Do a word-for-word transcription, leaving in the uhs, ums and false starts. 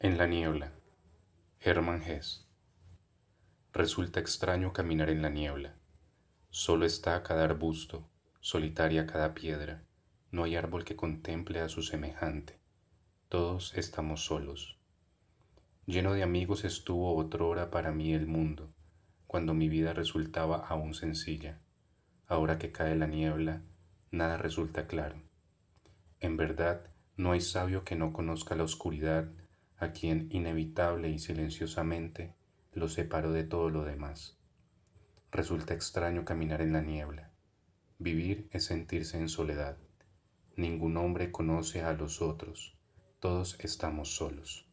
En la niebla, Hermann Hesse. Resulta extraño caminar en la niebla. Solo está cada arbusto, solitaria cada piedra. No hay árbol que contemple a su semejante. Todos estamos solos. Lleno de amigos estuvo otrora para mí el mundo, cuando mi vida resultaba aún sencilla. Ahora que cae la niebla, nada resulta claro. En verdad, no hay sabio que no conozca la oscuridad, a quien inevitable y silenciosamente lo separó de todo lo demás. Resulta extraño caminar en la niebla. Vivir es sentirse en soledad. Ningún hombre conoce a los otros. Todos estamos solos.